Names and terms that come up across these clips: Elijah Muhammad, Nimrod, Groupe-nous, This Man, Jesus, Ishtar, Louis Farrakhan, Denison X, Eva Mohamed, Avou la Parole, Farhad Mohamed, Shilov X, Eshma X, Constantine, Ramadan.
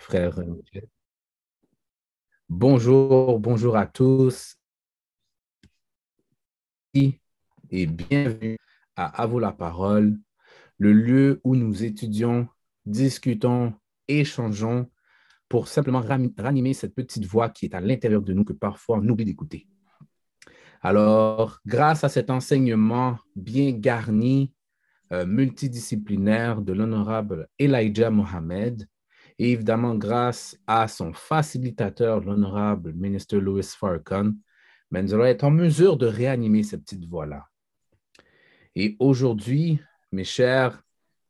frère. Bonjour à tous et bienvenue à Avou la Parole, le lieu où nous étudions, discutons, échangeons pour simplement ranimer cette petite voix qui est à l'intérieur de nous que parfois on oublie d'écouter. Alors, grâce à cet enseignement bien garni, multidisciplinaire de l'honorable Elijah Muhammad, et évidemment grâce à son facilitateur, l'honorable ministre Louis Farrakhan, mais nous allons être en mesure de réanimer cette petite voix-là. Et aujourd'hui, mes chers,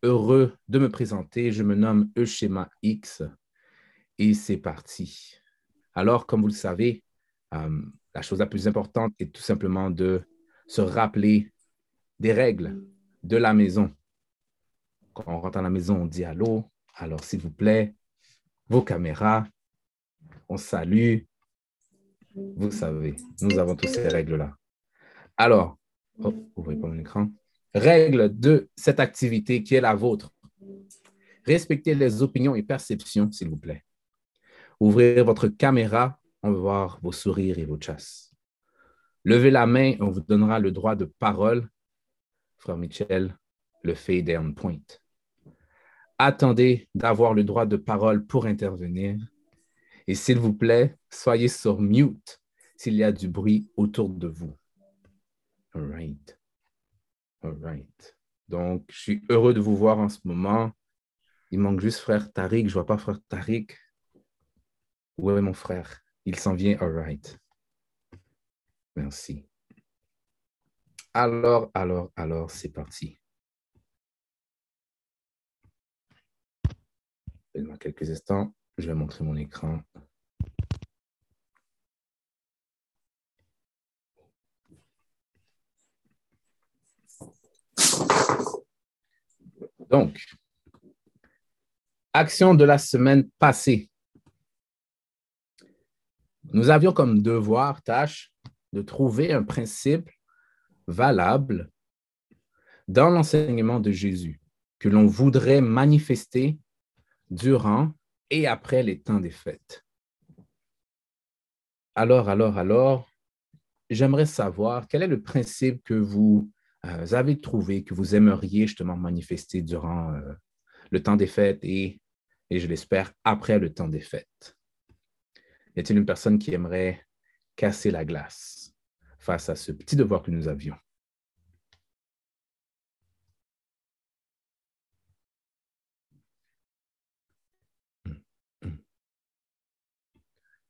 heureux de me présenter, je me nomme Eshma X et c'est parti. Alors, comme vous le savez, la chose la plus importante est tout simplement de se rappeler des règles de la maison. Quand on rentre à la maison, on dit allô. Alors, s'il vous plaît, vos caméras, on salue. Vous savez, nous avons toutes ces règles-là. Alors, ouvrez pas mon écran. Règle de cette activité qui est la vôtre. Respectez les opinions et perceptions, s'il vous plaît. Ouvrez votre caméra, on va voir vos sourires et vos chasses. Levez la main, on vous donnera le droit de parole. Frère Michel, le fade est on point. Attendez d'avoir le droit de parole pour intervenir. Et s'il vous plaît, soyez sur mute s'il y a du bruit autour de vous. All right. Donc, je suis heureux de vous voir en ce moment. Il manque juste frère Tariq. Je ne vois pas frère Tariq. Où est mon frère? Il s'en vient. All right. Merci. Alors, c'est parti. Dans quelques instants, je vais montrer mon écran. Donc, action de la semaine passée. Nous avions comme devoir, tâche, de trouver un principe valable dans l'enseignement de Jésus que l'on voudrait manifester durant et après les temps des fêtes. Alors, j'aimerais savoir quel est le principe que vous avez trouvé, que vous aimeriez justement manifester durant le temps des fêtes et je l'espère, après le temps des fêtes. Y a-t-il une personne qui aimerait casser la glace face à ce petit devoir que nous avions?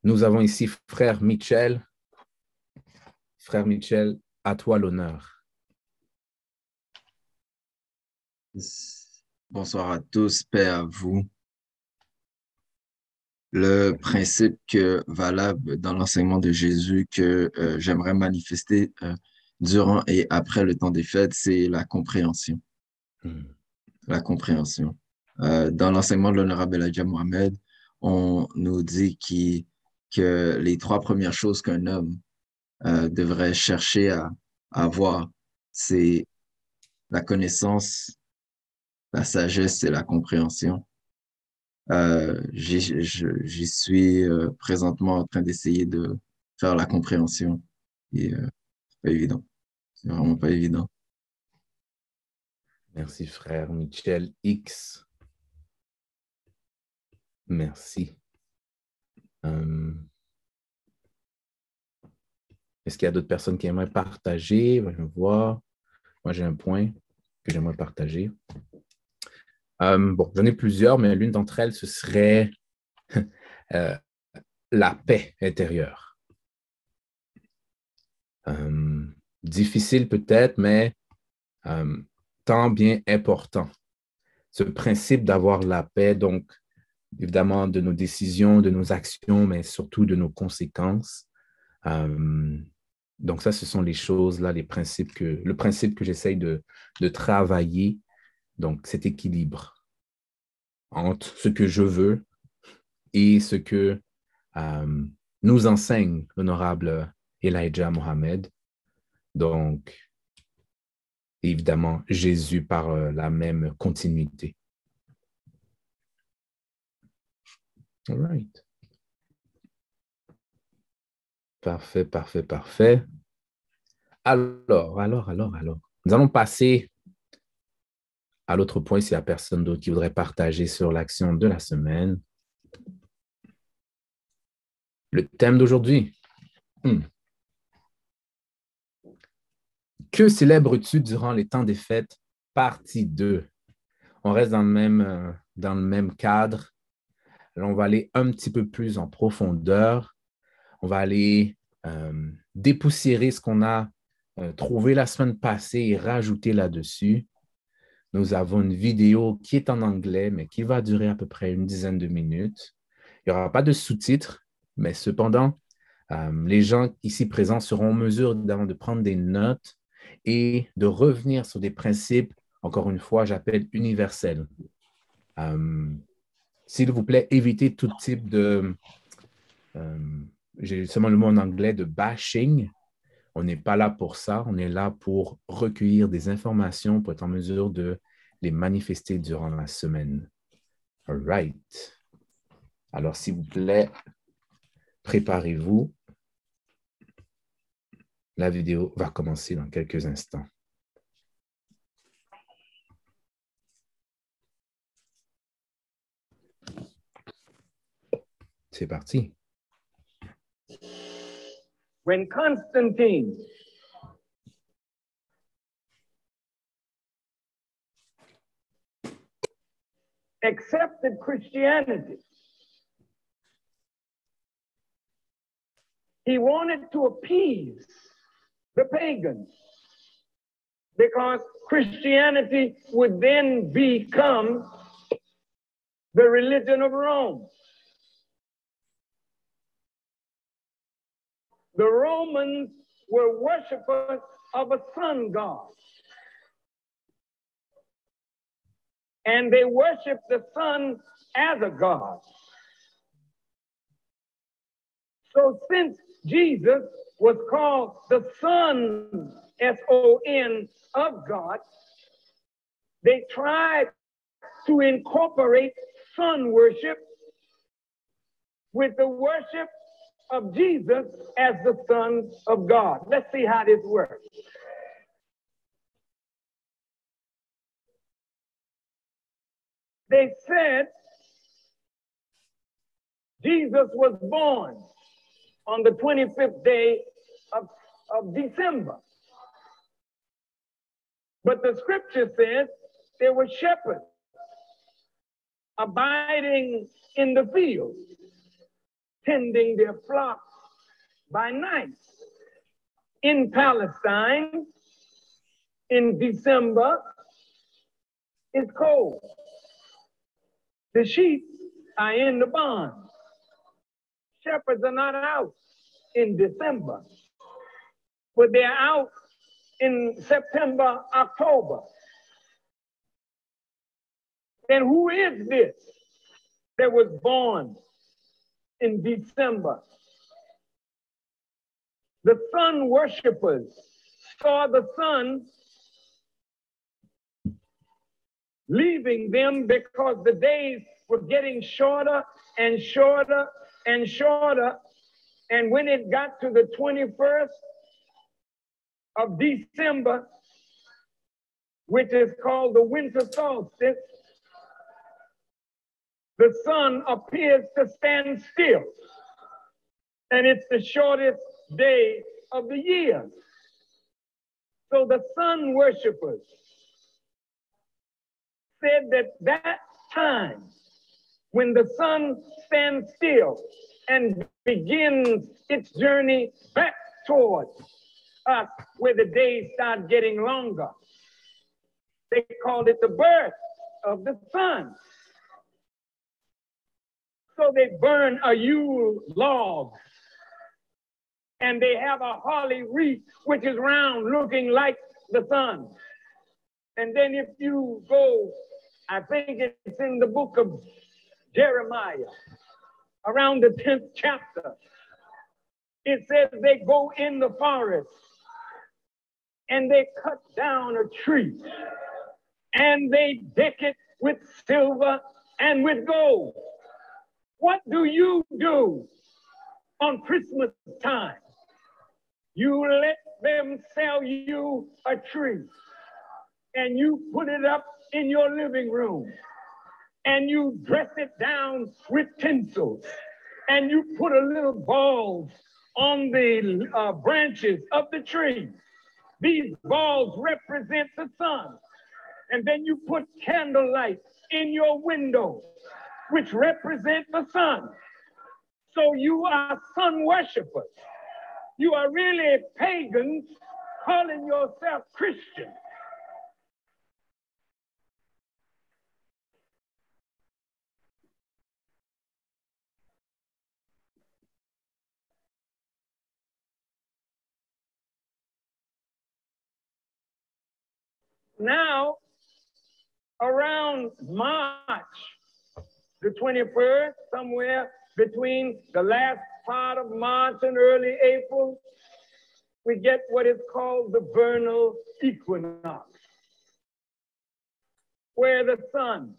Nous avons ici frère Michel. Frère Michel, à toi l'honneur. Bonsoir à tous, paix à vous. Le principe valable dans l'enseignement de Jésus que j'aimerais manifester durant et après le temps des fêtes, c'est la compréhension. La compréhension. Dans l'enseignement de l'honorable Elijah Muhammad, on nous dit que les trois premières choses qu'un homme devrait chercher à avoir, c'est la connaissance, la sagesse et la compréhension. J'y suis présentement en train d'essayer de faire la compréhension. Et c'est pas évident. C'est vraiment pas évident. Merci, frère Michel X. Merci. Est-ce qu'il y a d'autres personnes qui aimeraient partager? Je vois. Moi, j'ai un point que j'aimerais partager. Bon, j'en ai plusieurs, mais l'une d'entre elles, ce serait la paix intérieure. Difficile peut-être, mais tant bien important. Ce principe d'avoir la paix, donc, évidemment, de nos décisions, de nos actions, mais surtout de nos conséquences. Donc ça, ce sont les choses-là, le principe que j'essaye de travailler. Donc, cet équilibre entre ce que je veux et ce que nous enseigne l'honorable Elijah Muhammad. Donc, évidemment, Jésus par la même continuité. All right. Parfait, parfait, parfait. Alors. Nous allons passer à l'autre point s'il n'y a personne d'autre qui voudrait partager sur l'action de la semaine. Le thème d'aujourd'hui. Que célèbres-tu durant les temps des fêtes? Partie 2. On reste dans le même cadre. Là, on va aller un petit peu plus en profondeur. On va aller dépoussiérer ce qu'on a trouvé la semaine passée et rajouter là-dessus. Nous avons une vidéo qui est en anglais, mais qui va durer à peu près 10 minutes. Il n'y aura pas de sous-titres, mais cependant, les gens ici présents seront en mesure de prendre des notes et de revenir sur des principes, encore une fois, j'appelle universels. S'il vous plaît, évitez tout type de... j'ai seulement le mot en anglais de bashing. On n'est pas là pour ça. On est là pour recueillir des informations pour être en mesure de les manifester durant la semaine. All right. Alors, s'il vous plaît, préparez-vous. La vidéo va commencer dans quelques instants. C'est parti. When Constantine accepted Christianity, he wanted to appease the pagans because Christianity would then become the religion of Rome. The Romans were worshipers of a sun god. And they worshiped the sun as a god. So since Jesus was called the Son, S-O-N, of God, they tried to incorporate sun worship with the worship of Jesus as the Son of God. Let's see how this works. They said Jesus was born on the 25th day of December. But the scripture says there were shepherds abiding in the field, tending their flocks by night in Palestine in December. It's cold. The sheep are in the barn. Shepherds are not out in December, but they're out in September, October. Then who is this that was born in December? The sun worshipers saw the sun leaving them because the days were getting shorter and shorter and shorter. And when it got to the 21st of December, which is called the winter solstice, the sun appears to stand still, and it's the shortest day of the year. So the sun worshipers said that time when the sun stands still and begins its journey back towards us, where the days start getting longer, they called it the birth of the sun. So they burn a Yule log and they have a holly wreath, which is round, looking like the sun. And then if you go, I think it's in the book of Jeremiah, around the 10th chapter, it says they go in the forest and they cut down a tree and they deck it with silver and with gold. what do you do on Christmas time? You let them sell you a tree and you put it up in your living room and you dress it down with tinsel and you put a little bulb on the branches of the tree. These balls represent the sun. And then you put candlelight in your window, which represent the sun. So you are sun worshipers. You are really pagans calling yourself Christian. Now, around March the 21st, somewhere between the last part of March and early April, we get what is called the vernal equinox, where the sun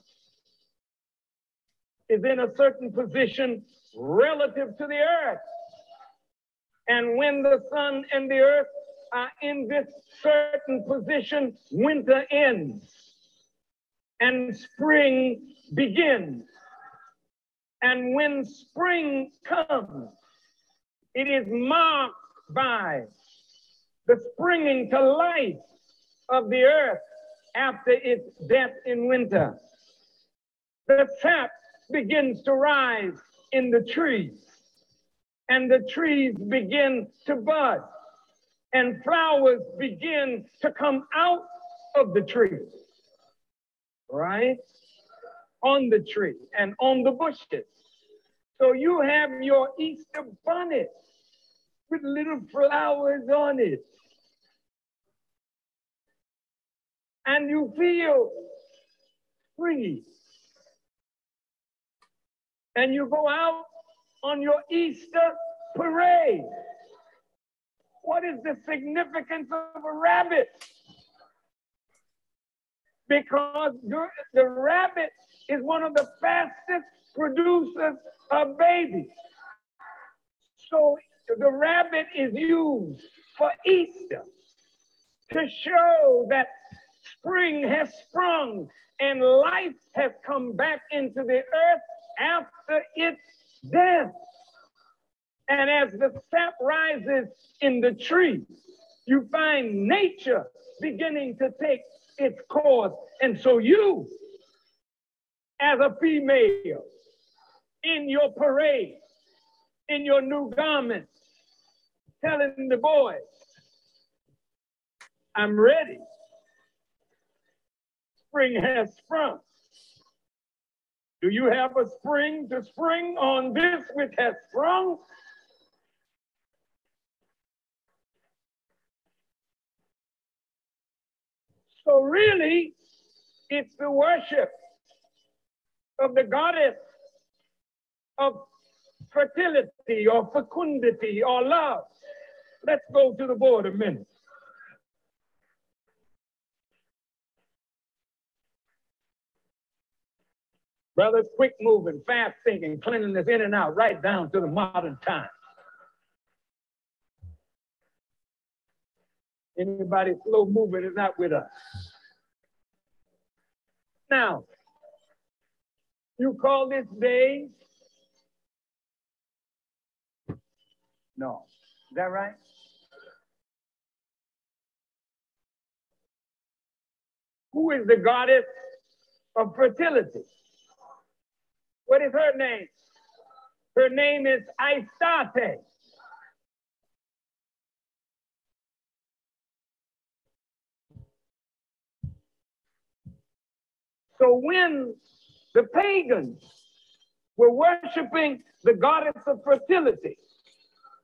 is in a certain position relative to the earth. And when the sun and the earth are in this certain position, winter ends and spring begins. And when spring comes, it is marked by the springing to life of the earth after its death in winter. The sap begins to rise in the trees, and the trees begin to bud. And flowers begin to come out of the tree, right? On the tree and on the bushes. So you have your Easter bonnet with little flowers on it. And you feel free. And you go out on your Easter parade. What is the significance of a rabbit? Because the rabbit is one of the fastest producers of babies. So the rabbit is used for Easter to show that spring has sprung and life has come back into the earth after its death. And as the sap rises in the tree, you find nature beginning to take its course. And so you, as a female, in your parade, in your new garments, telling the boys, I'm ready. Spring has sprung. Do you have a spring to spring on this which has sprung? So really, it's the worship of the goddess of fertility or fecundity or love. Let's go to the board a minute. Brothers, quick moving, fast thinking, cleanliness in and out, right down to the modern time. Anybody slow moving is not with us. Now, you call this day? No, is that right? Who is the goddess of fertility? What is her name? Her name is Ishtar. So when the pagans were worshiping the goddess of fertility,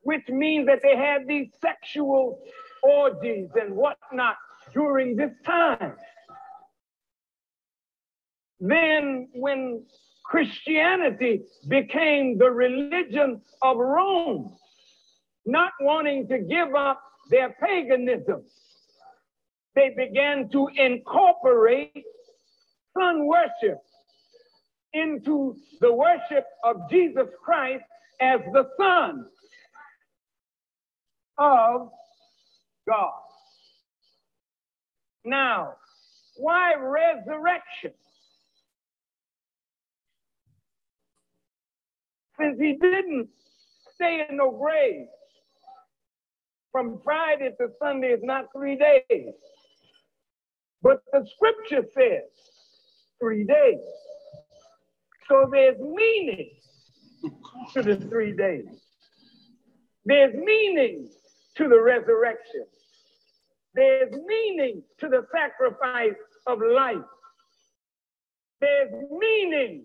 which means that they had these sexual orgies and whatnot during this time, then when Christianity became the religion of Rome, not wanting to give up their paganism, they began to incorporate sun worship into the worship of Jesus Christ as the Son of God. Now, why resurrection? Since he didn't stay in no grave, from Friday to Sunday is not 3 days. But the scripture says 3 days. So there's meaning to the 3 days. There's meaning to the resurrection. There's meaning to the sacrifice of life. There's meaning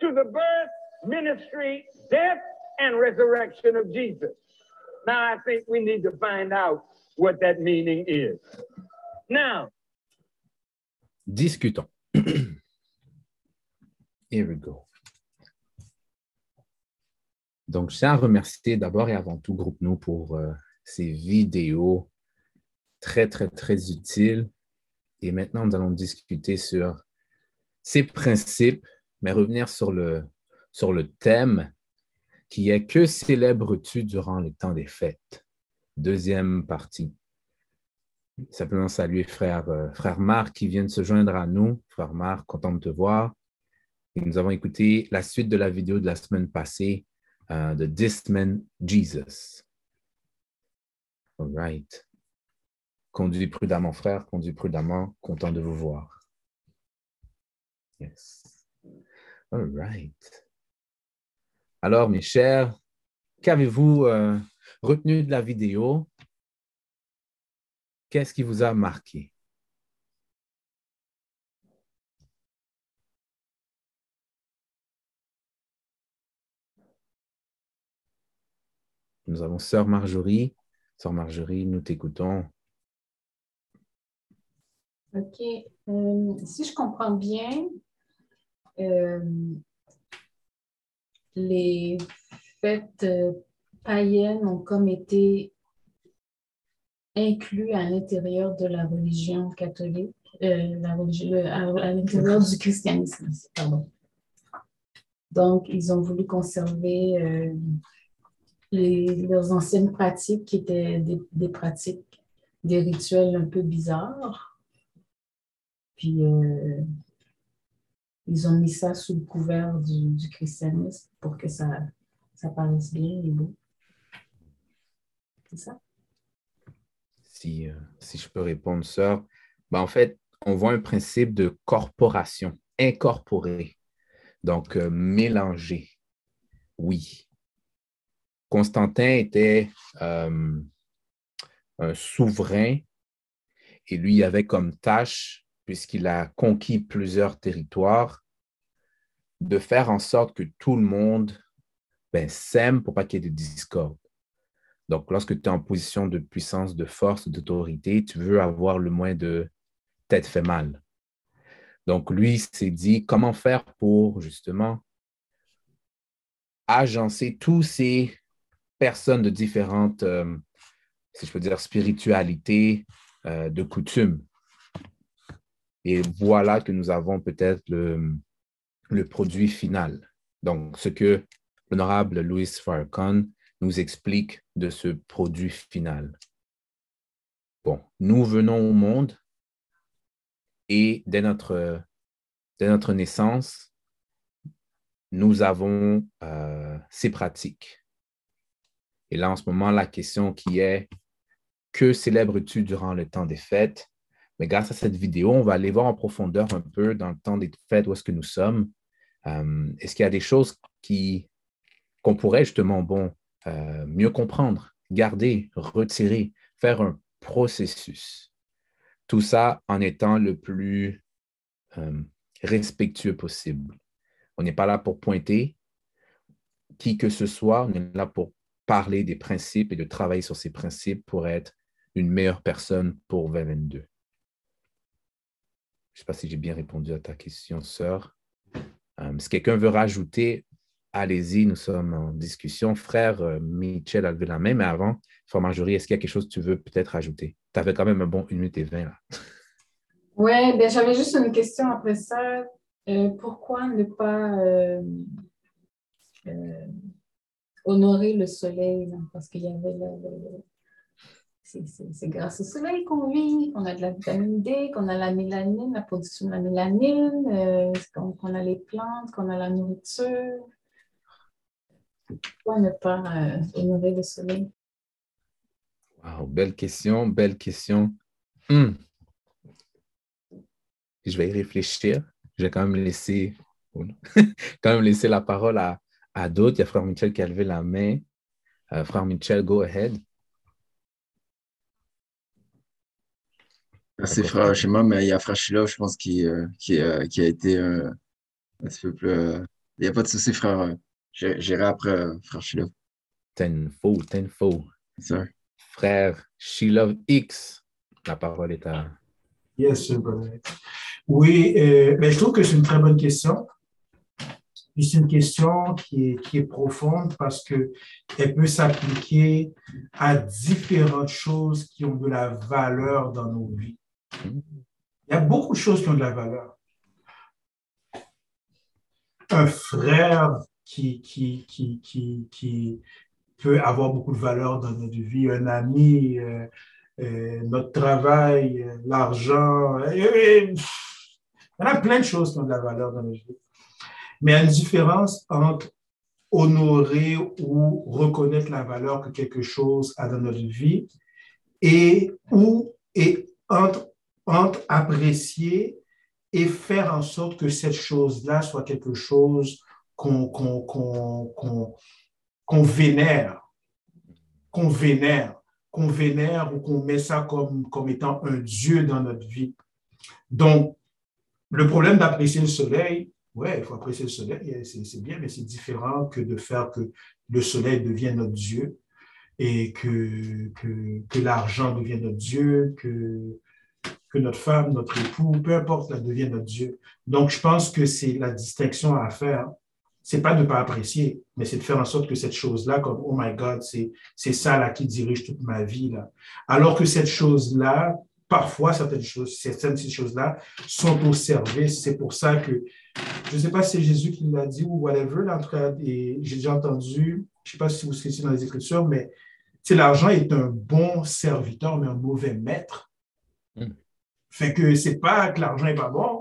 to the birth, ministry, death, and resurrection of Jesus. Now I think we need to find out what that meaning is. Now, discutons. Here we go. Donc, je tiens à remercier d'abord et avant tout Groupe-nous pour ces vidéos très, très, très utiles. Et maintenant, nous allons discuter sur ces principes, mais revenir sur le thème qui est « Que célèbres-tu durant le temps des fêtes ?» Deuxième partie. Simplement saluer frère Marc qui vient de se joindre à nous. Frère Marc, content de te voir. Et nous avons écouté la suite de la vidéo de la semaine passée de This Man, Jesus. All right. Conduis prudemment, frère, conduis prudemment. Content de vous voir. Yes. All right. Alors, mes chers, qu'avez-vous retenu de la vidéo? Qu'est-ce qui vous a marqué? Nous avons Sœur Marjorie. Sœur Marjorie, nous t'écoutons. OK. Si je comprends bien, les fêtes païennes ont comme été inclus à l'intérieur de la religion catholique, à l'intérieur du christianisme, pardon. Donc, ils ont voulu conserver leurs anciennes pratiques qui étaient des pratiques, des rituels un peu bizarres. Puis, ils ont mis ça sous le couvert du christianisme pour que ça paraisse bien et beau. C'est ça? Si je peux répondre, sœur. Ben, en fait, on voit un principe de corporation, incorporé, donc mélangé. Oui. Constantin était un souverain et lui avait comme tâche, puisqu'il a conquis plusieurs territoires, de faire en sorte que tout le monde s'aime pour pas qu'il y ait de discorde. Donc, lorsque tu es en position de puissance, de force, d'autorité, tu veux avoir le moins de tête fait mal. Donc, lui s'est dit comment faire pour, justement, agencer tous ces personnes de différentes, si je peux dire, spiritualités, de coutumes. Et voilà que nous avons peut-être le produit final. Donc, ce que l'honorable Louis Farrakhan nous explique de ce produit final. Bon, nous venons au monde et dès notre naissance, nous avons ces pratiques. Et là, en ce moment, la question qui est « Que célèbres-tu durant le temps des fêtes ?» Mais grâce à cette vidéo, on va aller voir en profondeur un peu dans le temps des fêtes, où est-ce que nous sommes. Est-ce qu'il y a des choses qu'on pourrait justement, mieux comprendre, garder, retirer, faire un processus. Tout ça en étant le plus respectueux possible. On n'est pas là pour pointer qui que ce soit, on est là pour parler des principes et de travailler sur ces principes pour être une meilleure personne pour 2022. Je ne sais pas si j'ai bien répondu à ta question, sœur. Si quelqu'un veut rajouter, allez-y, nous sommes en discussion. Frère Michel a levé la main, mais avant, Frère Marjorie, est-ce qu'il y a quelque chose que tu veux peut-être ajouter? Tu avais quand même un bon 1 minute et 20, là. Oui, ben, j'avais juste une question après ça. Pourquoi ne pas honorer le soleil? Parce qu'il y avait c'est grâce au soleil qu'on vit, qu'on a de la vitamine D, qu'on a la mélanine, la production de la mélanine, qu'on a les plantes, qu'on a la nourriture. Pourquoi ne pas honorer le soleil? Wow, belle question. Je vais y réfléchir. Je vais quand même laisser, la parole à d'autres. Il y a Frère Michel qui a levé la main. Frère Michel, go ahead. Merci, Frère Eshma, mais il y a Frère Shilov, je pense, qui a été un petit peu plus... Il n'y a pas de souci, Frère. J'irai après Frère Shilov. T'as une faux. Sir. Frère Shilov X, la parole est à... Yes, sir, brother. Oui, mais je trouve que c'est une très bonne question. Et c'est une question qui est profonde parce qu'elle peut s'appliquer à différentes choses qui ont de la valeur dans nos vies. Il y a beaucoup de choses qui ont de la valeur. Un frère qui peut avoir beaucoup de valeur dans notre vie, un ami, notre travail, l'argent, il y en a plein de choses qui ont de la valeur dans nos vies. Mais il y a une différence entre honorer ou reconnaître la valeur que quelque chose a dans notre vie et entre apprécier et faire en sorte que cette chose-là soit quelque chose qu'on vénère ou qu'on met ça comme étant un Dieu dans notre vie. Donc, le problème d'apprécier le soleil, oui, il faut apprécier le soleil, c'est bien, mais c'est différent que de faire que le soleil devienne notre Dieu et que l'argent devienne notre Dieu, que notre femme, notre époux, peu importe, elle devienne notre Dieu. Donc, je pense que c'est la distinction à faire. C'est pas de ne pas apprécier, mais c'est de faire en sorte que cette chose-là, comme « Oh my God, c'est ça là qui dirige toute ma vie. » là. Alors que cette chose-là, parfois, certaines choses-là sont au service. C'est pour ça que, je ne sais pas si c'est Jésus qui l'a dit ou whatever, là, en tout cas, et j'ai déjà entendu, je ne sais pas si vous écrivez dans les Écritures, mais l'argent est un bon serviteur, mais un mauvais maître. Fait que ce n'est pas que l'argent n'est pas bon,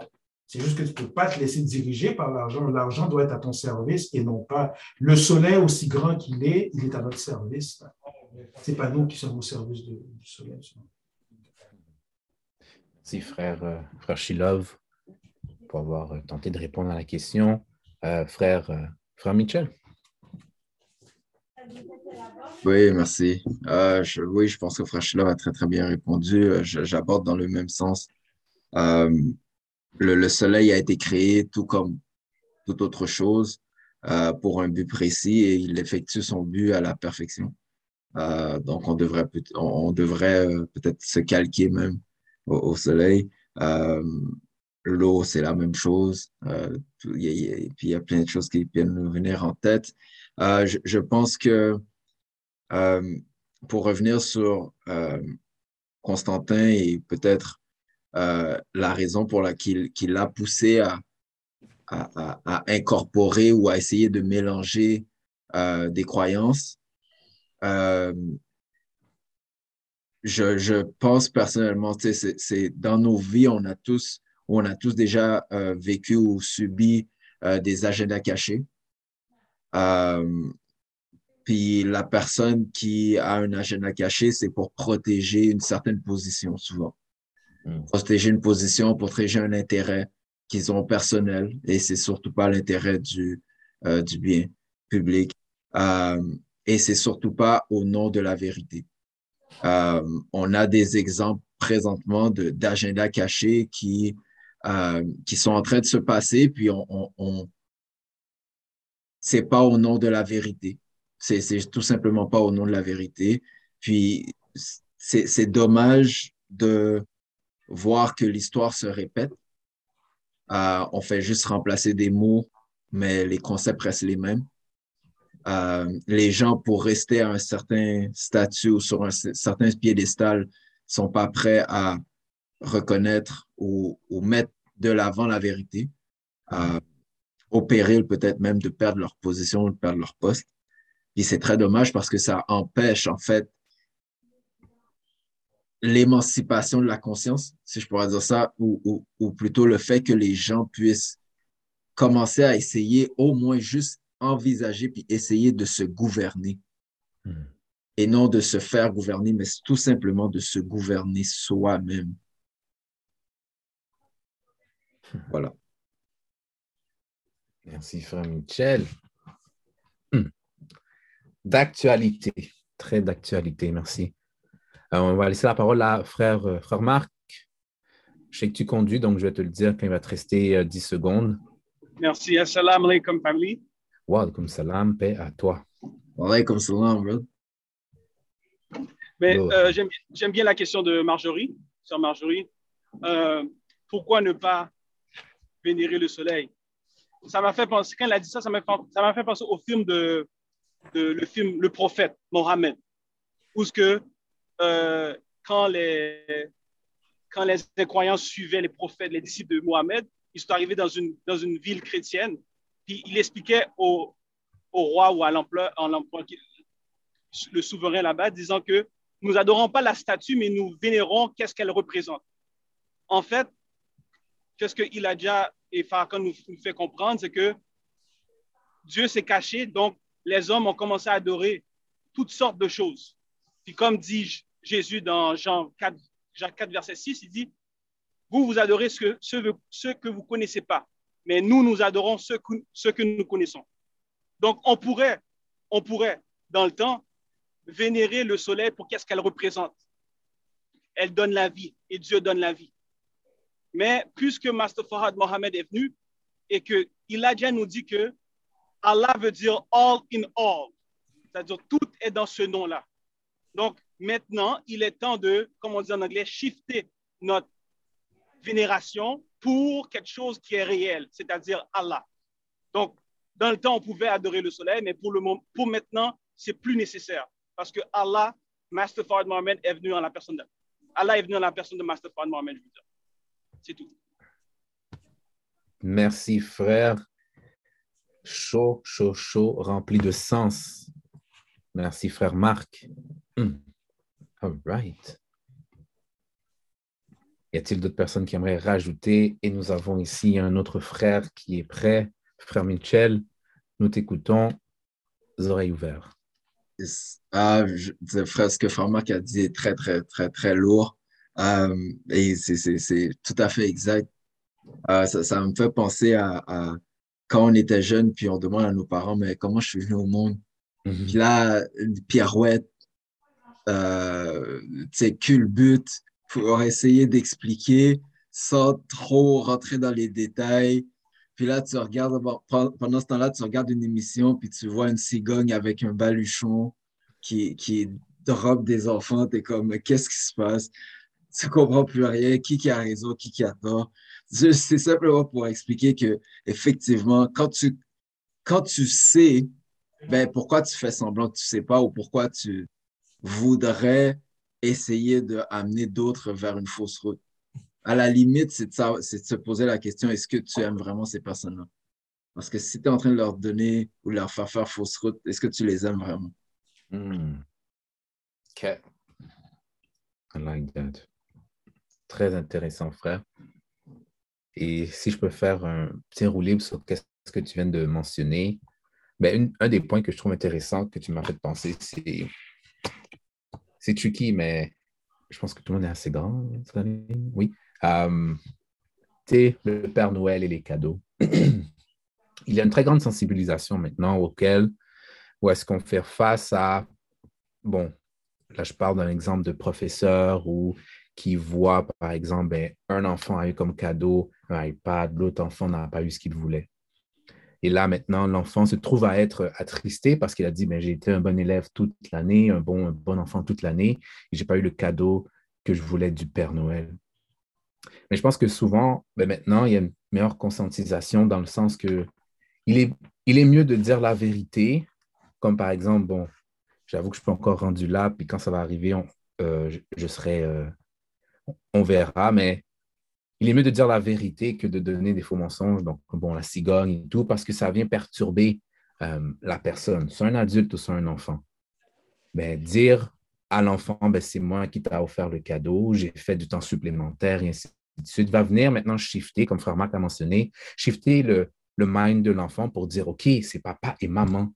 c'est juste que tu ne peux pas te laisser diriger par l'argent. L'argent doit être à ton service et non pas. Le soleil, aussi grand qu'il est, il est à notre service. Ce n'est pas nous qui sommes au service du soleil. Merci, frère Shilov, pour avoir tenté de répondre à la question. Frère Michel. Oui, merci. Je pense que Frère Shilov a très, très bien répondu. J'aborde dans le même sens. Le soleil a été créé tout comme toute autre chose pour un but précis et il effectue son but à la perfection. Donc, on devrait peut-être se calquer même au soleil. L'eau, c'est la même chose. Et puis, il y a plein de choses qui viennent nous venir en tête. Je pense que pour revenir sur Constantin et peut-être la raison pour laquelle il l'a poussé à incorporer ou à essayer de mélanger des croyances, je pense personnellement, c'est dans nos vies, on a tous déjà vécu ou subi des agendas cachés. Puis la personne qui a un agenda caché, c'est pour protéger une certaine position, souvent. Protéger une position, protéger un intérêt qu'ils ont personnel, et c'est surtout pas l'intérêt du bien public. Et c'est surtout pas au nom de la vérité. On a des exemples présentement d'agendas cachés qui sont en train de se passer, puis c'est pas au nom de la vérité. C'est tout simplement pas au nom de la vérité. Puis c'est dommage de voir que l'histoire se répète. On fait juste remplacer des mots, mais les concepts restent les mêmes. Les gens, pour rester à un certain statut ou sur un certain piédestal, sont pas prêts à reconnaître ou mettre de l'avant la vérité. au péril peut-être même de perdre leur position, de perdre leur poste. Puis c'est très dommage parce que ça empêche en fait l'émancipation de la conscience, si je pourrais dire ça, ou plutôt le fait que les gens puissent commencer à essayer au moins juste envisager puis essayer de se gouverner. Et non de se faire gouverner, mais tout simplement de se gouverner soi-même. Voilà. Merci, frère Michel. D'actualité, très d'actualité, merci. On va laisser la parole à frère Marc. Je sais que tu conduis, donc je vais te le dire quand il va te rester 10 secondes. Merci. Assalamu alaikum, famille. Wa alaikum salam, paix à toi. Wa alaikum salam, bro. Mais j'aime bien la question de Marjorie, sœur Marjorie. Pourquoi ne pas vénérer le soleil? Ça m'a fait penser, quand elle a dit ça, ça m'a fait penser au film le film Le Prophète, Mohammed, où ce que quand les incroyants suivaient les prophètes, les disciples de Mohammed, ils sont arrivés dans une ville chrétienne, puis il expliquait au roi ou à l'empereur, le souverain là-bas, disant que nous n'adorons pas la statue, mais nous vénérons qu'est-ce qu'elle représente. En fait, qu'est-ce que Elijah et Farrakhan nous fait comprendre, c'est que Dieu s'est caché, donc les hommes ont commencé à adorer toutes sortes de choses. Puis comme dit Jésus dans Jean 4, verset 6, il dit « Vous adorez ce que vous ne connaissez pas, mais nous adorons ce que nous connaissons. » Donc, on pourrait, dans le temps, vénérer le soleil pour qu'est-ce qu'elle représente. Elle donne la vie et Dieu donne la vie. Mais puisque Master Farhad Mohamed est venu et qu'il a déjà nous dit que Allah veut dire « all in all », c'est-à-dire tout est dans ce nom-là. Donc maintenant, il est temps de, comme on dit en anglais, shifter notre vénération pour quelque chose qui est réel, c'est-à-dire Allah. Donc, dans le temps, on pouvait adorer le soleil, mais pour maintenant, c'est plus nécessaire parce que Allah, Master Farhad Mohamed, est venu en la personne de Master Farhad Mohamed. C'est tout. Merci, frère. Chaud, rempli de sens. Merci, frère Marc. All right. Y a-t-il d'autres personnes qui aimeraient rajouter? Et nous avons ici un autre frère qui est prêt. Frère Michel, nous t'écoutons. Les oreilles ouvertes. Ce que frère Marc a dit est très, très, très, très lourd. Et c'est tout à fait exact. Ça me fait penser à quand on était jeune, puis on demande à nos parents, mais comment je suis venu au monde? Mm-hmm. Puis là, pirouette, culbute pour essayer d'expliquer sans trop rentrer dans les détails. Puis là, tu regardes, pendant ce temps-là, tu regardes une émission, puis tu vois une cigogne avec un baluchon qui droppe des enfants. T'es comme, qu'est-ce qui se passe? Tu comprends plus rien. Qui a raison, qui a tort? C'est simplement pour expliquer que, effectivement, quand tu sais, ben, pourquoi tu fais semblant que tu sais pas ou pourquoi tu voudrais essayer d'amener d'autres vers une fausse route. À la limite, c'est de se poser la question, est-ce que tu aimes vraiment ces personnes-là? Parce que si tu es en train de leur donner ou leur faire faire fausse route, est-ce que tu les aimes vraiment? Mm. OK. I like that. Très intéressant, frère. Et si je peux faire un petit roue libre sur ce que tu viens de mentionner, ben, un des points que je trouve intéressant que tu m'as fait penser, c'est tricky, mais je pense que tout le monde est assez grand cette année. Oui. Le Père Noël et les cadeaux. Il y a une très grande sensibilisation maintenant où est-ce qu'on fait face à, bon, là je parle d'un exemple de professeur ou qui voit par exemple un enfant a eu comme cadeau un iPad, l'autre enfant n'a pas eu ce qu'il voulait. Et là maintenant l'enfant se trouve à être attristé parce qu'il a dit j'ai été un bon élève toute l'année, un bon enfant toute l'année et j'ai pas eu le cadeau que je voulais du Père Noël. Mais je pense que souvent, maintenant, il y a une meilleure conscientisation dans le sens que il est mieux de dire la vérité, comme par exemple, j'avoue que je ne suis pas encore rendu là, puis quand ça va arriver, on verra, mais il est mieux de dire la vérité que de donner des faux mensonges, donc bon, la cigogne et tout, parce que ça vient perturber la personne, soit un adulte ou soit un enfant. Ben, dire à l'enfant, ben, c'est moi qui t'a offert le cadeau, j'ai fait du temps supplémentaire, et ainsi de suite, va venir maintenant shifter, comme Frère Marc l'a mentionné, shifter le mind de l'enfant pour dire, OK, c'est papa et maman.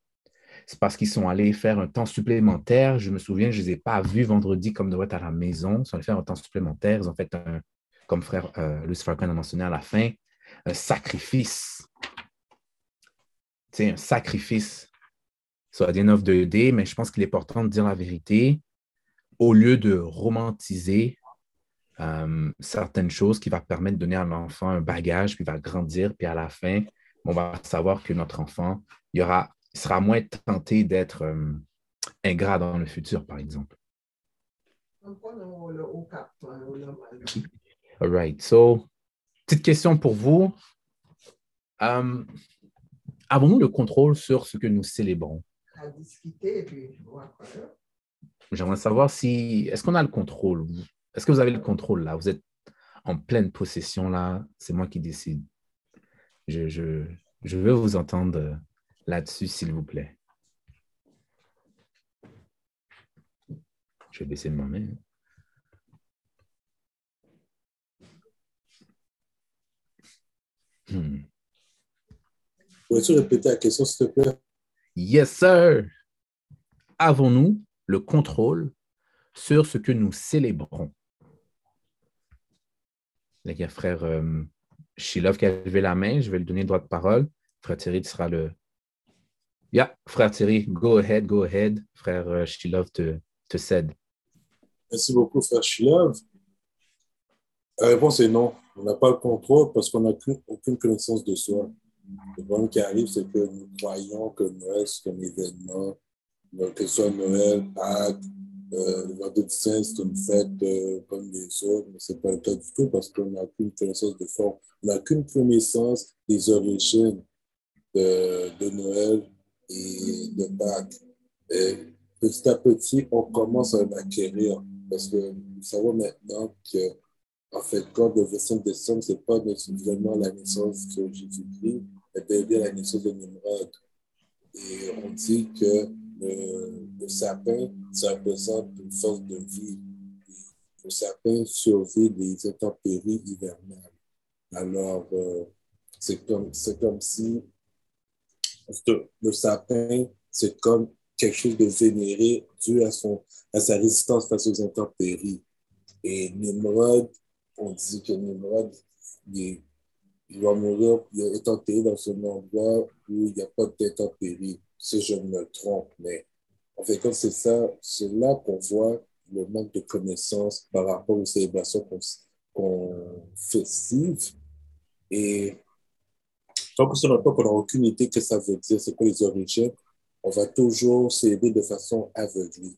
C'est parce qu'ils sont allés faire un temps supplémentaire. Je me souviens, je ne les ai pas vus vendredi comme de droit à la maison. Ils sont allés faire un temps supplémentaire. Ils ont fait, comme Frère Louis Farrakhan a mentionné à la fin, un sacrifice. C'est un sacrifice. Ça va dire 9-2D, mais je pense qu'il est important de dire la vérité au lieu de romantiser certaines choses qui va permettre de donner à l'enfant un bagage, puis il va grandir, puis à la fin, on va savoir que notre enfant, il sera moins tenté d'être ingrat dans le futur, par exemple. All right. So, petite question pour vous. Avons-nous le contrôle sur ce que nous célébrons? À discuter et puis voir. J'aimerais savoir est-ce qu'on a le contrôle? Est-ce que vous avez le contrôle là? Vous êtes en pleine possession là. C'est moi qui décide. Je veux vous entendre là-dessus, s'il vous plaît. Je vais baisser ma main. Pourrais-tu répéter la question, s'il te plaît? Yes, sir! Avons-nous le contrôle sur ce que nous célébrons? Là, il y a Frère Shilov qui a levé la main. Je vais lui donner le droit de parole. Frère Thierry, tu seras le... Yeah, Frère Thierry, go ahead. Frère Shilov te cède. Merci beaucoup, Frère Shilov. La réponse est non. On n'a pas le contrôle parce qu'on n'a aucune connaissance de soi. Le problème qui arrive, c'est que nous croyons que Noël, c'est un événement, que ce soit Noël, Pâques, le vendredi saint, c'est une fête comme les autres, mais ce n'est pas le cas du tout parce qu'on n'a aucune connaissance de forme. On n'a aucune connaissance des origines de Noël et de Pâques. Et petit à petit, on commence à l'acquérir parce que nous savons maintenant que en fait, quand le 25 décembre, ce n'est pas nécessairement la naissance de Jésus-Christ, mais bien la naissance de Nimrod. Et on dit que le sapin, ça représente une force de vie. Le sapin survit des intempéries hivernales. Alors, c'est comme si le sapin, c'est comme quelque chose de vénéré dû à sa résistance face aux intempéries. Et Nimrod, on dit que Nimrod, il va mourir, il est enterré dans un endroit où il n'y a pas d'intempéries, si je me trompe. Mais en fait, comme c'est là qu'on voit le manque de connaissances par rapport aux célébrations qu'on festive. Et tant que sur le temps qu'on n'a aucune idée que ça veut dire, c'est quoi les origines, on va toujours célébrer de façon aveuglée,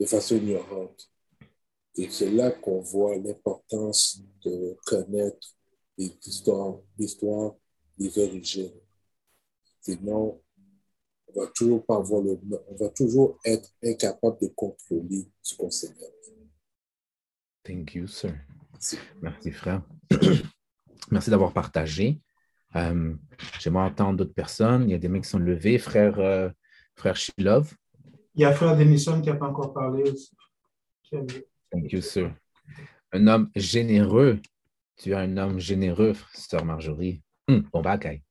de façon ignorante. Et c'est là qu'on voit l'importance de connaître l'histoire des origines. Sinon, on va toujours être incapable de contrôler ce qu'on sait. Thank you, sir. Merci, frère. Merci d'avoir partagé. J'aimerais entendre d'autres personnes. Il y a des mecs qui sont levés. Frère Shilov. Il y a Frère Denison qui n'a pas encore parlé aussi. Thank you, sir. Un homme généreux. Tu es un homme généreux, Sœur Marjorie. Bon bagaille.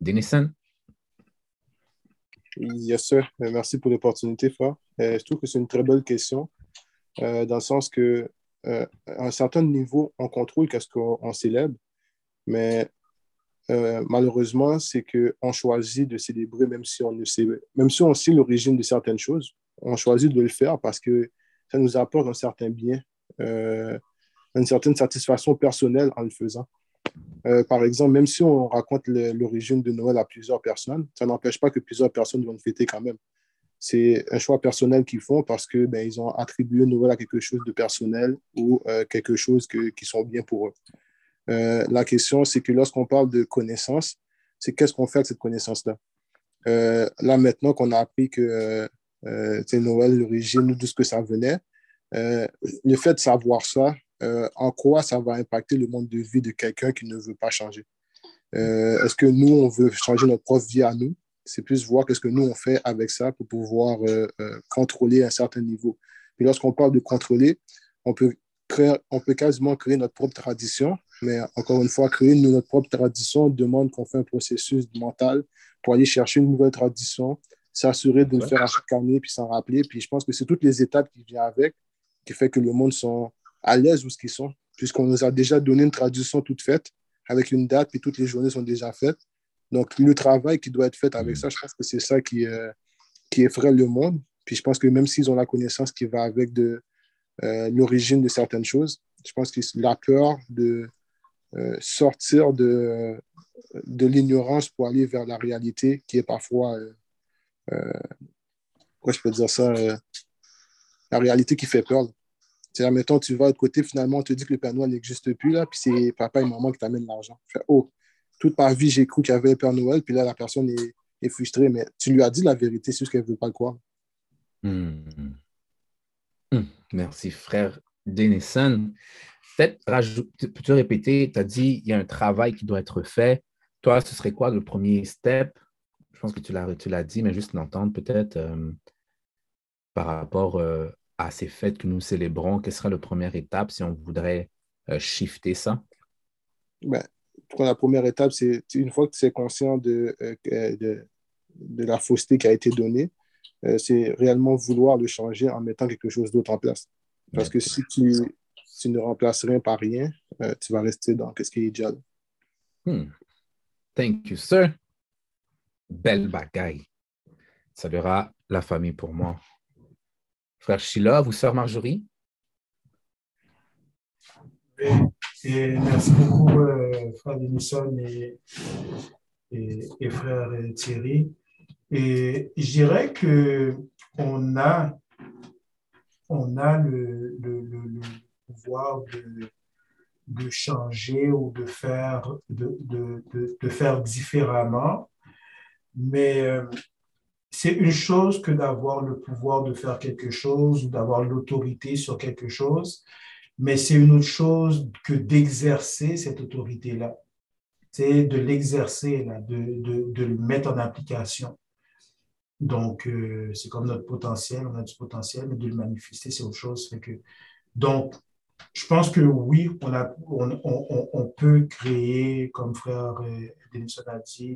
Denison? Yes, sir. Merci pour l'opportunité, frère. Je trouve que c'est une très belle question, dans le sens que, à un certain niveau, on contrôle ce qu'on célèbre, mais malheureusement, c'est qu'on choisit de célébrer, même si on sait l'origine de certaines choses, on choisit de le faire parce que ça nous apporte un certain bien, une certaine satisfaction personnelle en le faisant. Par exemple, même si on raconte l'origine de Noël à plusieurs personnes, ça n'empêche pas que plusieurs personnes vont le fêter quand même. C'est un choix personnel qu'ils font parce que ils ont attribué Noël à quelque chose de personnel ou quelque chose qui sont bien pour eux. La question, c'est que lorsqu'on parle de connaissance, c'est qu'est-ce qu'on fait avec cette connaissance-là? Là, maintenant qu'on a appris que Noël, l'origine, d'où ce que ça venait. Le fait de savoir ça, en quoi ça va impacter le mode de vie de quelqu'un qui ne veut pas changer. Est-ce que nous, on veut changer notre propre vie à nous? C'est plus voir qu'est-ce que nous, on fait avec ça pour pouvoir contrôler un certain niveau. Et lorsqu'on parle de contrôler, on peut quasiment créer notre propre tradition, mais encore une fois, créer notre propre tradition demande qu'on fait un processus mental pour aller chercher une nouvelle tradition, s'assurer de le faire à chaque année, puis s'en rappeler. Puis je pense que c'est toutes les étapes qui viennent avec qui fait que le monde sont à l'aise où ce qu'ils sont, puisqu'on nous a déjà donné une tradition toute faite, avec une date, puis toutes les journées sont déjà faites. Donc, le travail qui doit être fait avec ça, je pense que c'est ça qui effraie le monde. Puis je pense que même s'ils ont la connaissance qui va avec de l'origine de certaines choses, je pense que la peur de sortir de l'ignorance pour aller vers la réalité qui est parfois, quoi je peux dire ça, la réalité qui fait peur. C'est-à-dire, mettons, tu vas de côté, finalement, on te dit que le Père Noël n'existe plus, là, puis c'est papa et maman qui t'amènent l'argent. Fait, oh, toute ma vie, j'ai cru qu'il y avait un Père Noël, puis là, la personne est frustrée, mais tu lui as dit la vérité, c'est juste qu'elle ne veut pas le croire. Mmh. Mmh. Merci, frère Denison. Peut-être, peux-tu répéter, tu as dit, il y a un travail qui doit être fait. Toi, ce serait quoi le premier step? Je pense que tu l'as dit, mais juste l'entendre peut-être par rapport... à ces fêtes que nous célébrons, quelle sera la première étape si on voudrait shifter ça? Ben, la première étape, c'est une fois que tu es conscient de la fausseté qui a été donnée, c'est réellement vouloir le changer en mettant quelque chose d'autre en place. Parce que si tu ne remplaces rien par rien, tu vas rester dans ce qui est déjà là. Thank you, sir. Belle bagaille. Ça sera la famille pour moi. Frère Sheila, vous, sœur Marjorie? Et merci beaucoup, frère Denison et frère Thierry. Et je dirais qu'on a le pouvoir de changer ou de faire différemment, mais... c'est une chose que d'avoir le pouvoir de faire quelque chose ou d'avoir l'autorité sur quelque chose, mais c'est une autre chose que d'exercer cette autorité-là. C'est de l'exercer, là, de le mettre en application. Donc, c'est comme notre potentiel, on a du potentiel, mais de le manifester, c'est autre chose. Donc, je pense que oui, on peut créer, comme frère Denison a dit,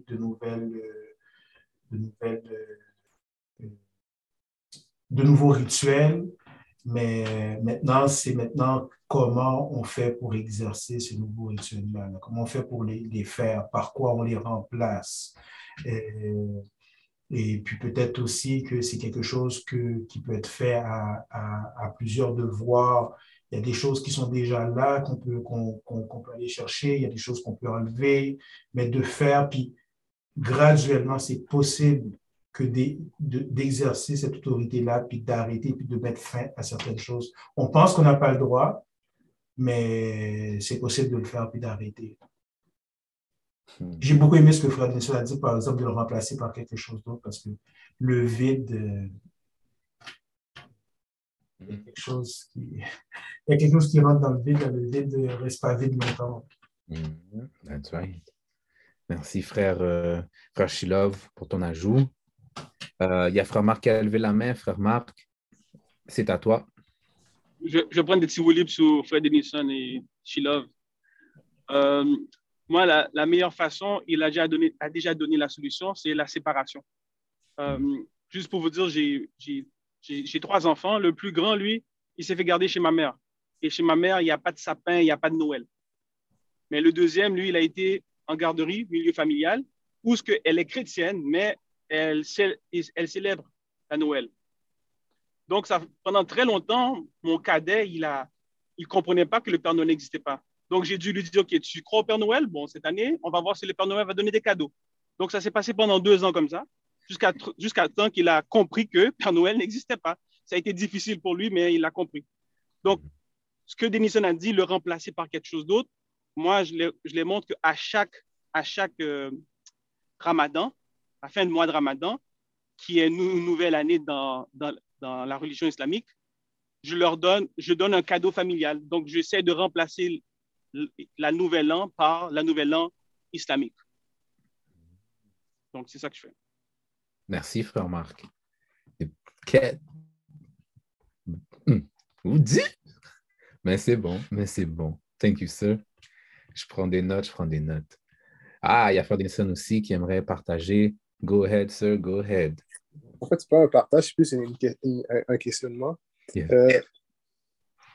de nouveaux rituels, mais maintenant comment on fait pour exercer ces nouveaux rituels-là, comment on fait pour les faire, par quoi on les remplace. Et puis peut-être aussi que c'est quelque chose qui peut être fait à plusieurs devoirs. Il y a des choses qui sont déjà là, qu'on peut aller chercher, il y a des choses qu'on peut enlever, mais de faire, puis graduellement, c'est possible que d'exercer cette autorité-là, puis d'arrêter, puis de mettre fin à certaines choses. On pense qu'on n'a pas le droit, mais c'est possible de le faire, puis d'arrêter. J'ai beaucoup aimé ce que Frère Denison a dit, par exemple, de le remplacer par quelque chose d'autre, parce que le vide, il y a quelque chose qui rentre dans le vide, le vide ne reste pas vide longtemps. Mm-hmm. That's right. Merci, frère Shilov, pour ton ajout. Il y a frère Marc qui a levé la main. Frère Marc, c'est à toi. Je prends des petits roues libres sur frère Denison et Shilov. Moi, la meilleure façon, il a déjà donné la solution, c'est la séparation. Juste pour vous dire, j'ai 3 enfants. Le plus grand, lui, il s'est fait garder chez ma mère. Et chez ma mère, il n'y a pas de sapin, il n'y a pas de Noël. Mais le deuxième, lui, il a été... en garderie, milieu familial, où ce qu'elle est chrétienne, mais elle célèbre la Noël. Donc, pendant très longtemps, mon cadet, il comprenait pas que le Père Noël n'existait pas. Donc, j'ai dû lui dire, OK, tu crois au Père Noël? Bon, cette année, on va voir si le Père Noël va donner des cadeaux. Donc, ça s'est passé pendant 2 ans comme ça, jusqu'à temps qu'il a compris que Père Noël n'existait pas. Ça a été difficile pour lui, mais il l'a compris. Donc, ce que Denison a dit, le remplacer par quelque chose d'autre, moi, je les montre qu'à chaque Ramadan, à fin de mois de Ramadan, qui est une nouvelle année dans la religion islamique, je donne un cadeau familial. Donc, j'essaie de remplacer la Nouvel An par la Nouvel An islamique. Donc, c'est ça que je fais. Merci, frère Marc. Vous dites? Mais c'est bon. Thank you, sir. Je prends des notes. Ah, il y a Frère Denison aussi qui aimerait partager. Go ahead, sir, go ahead. En fait, c'est pas un partage, c'est plus un questionnement. Yeah.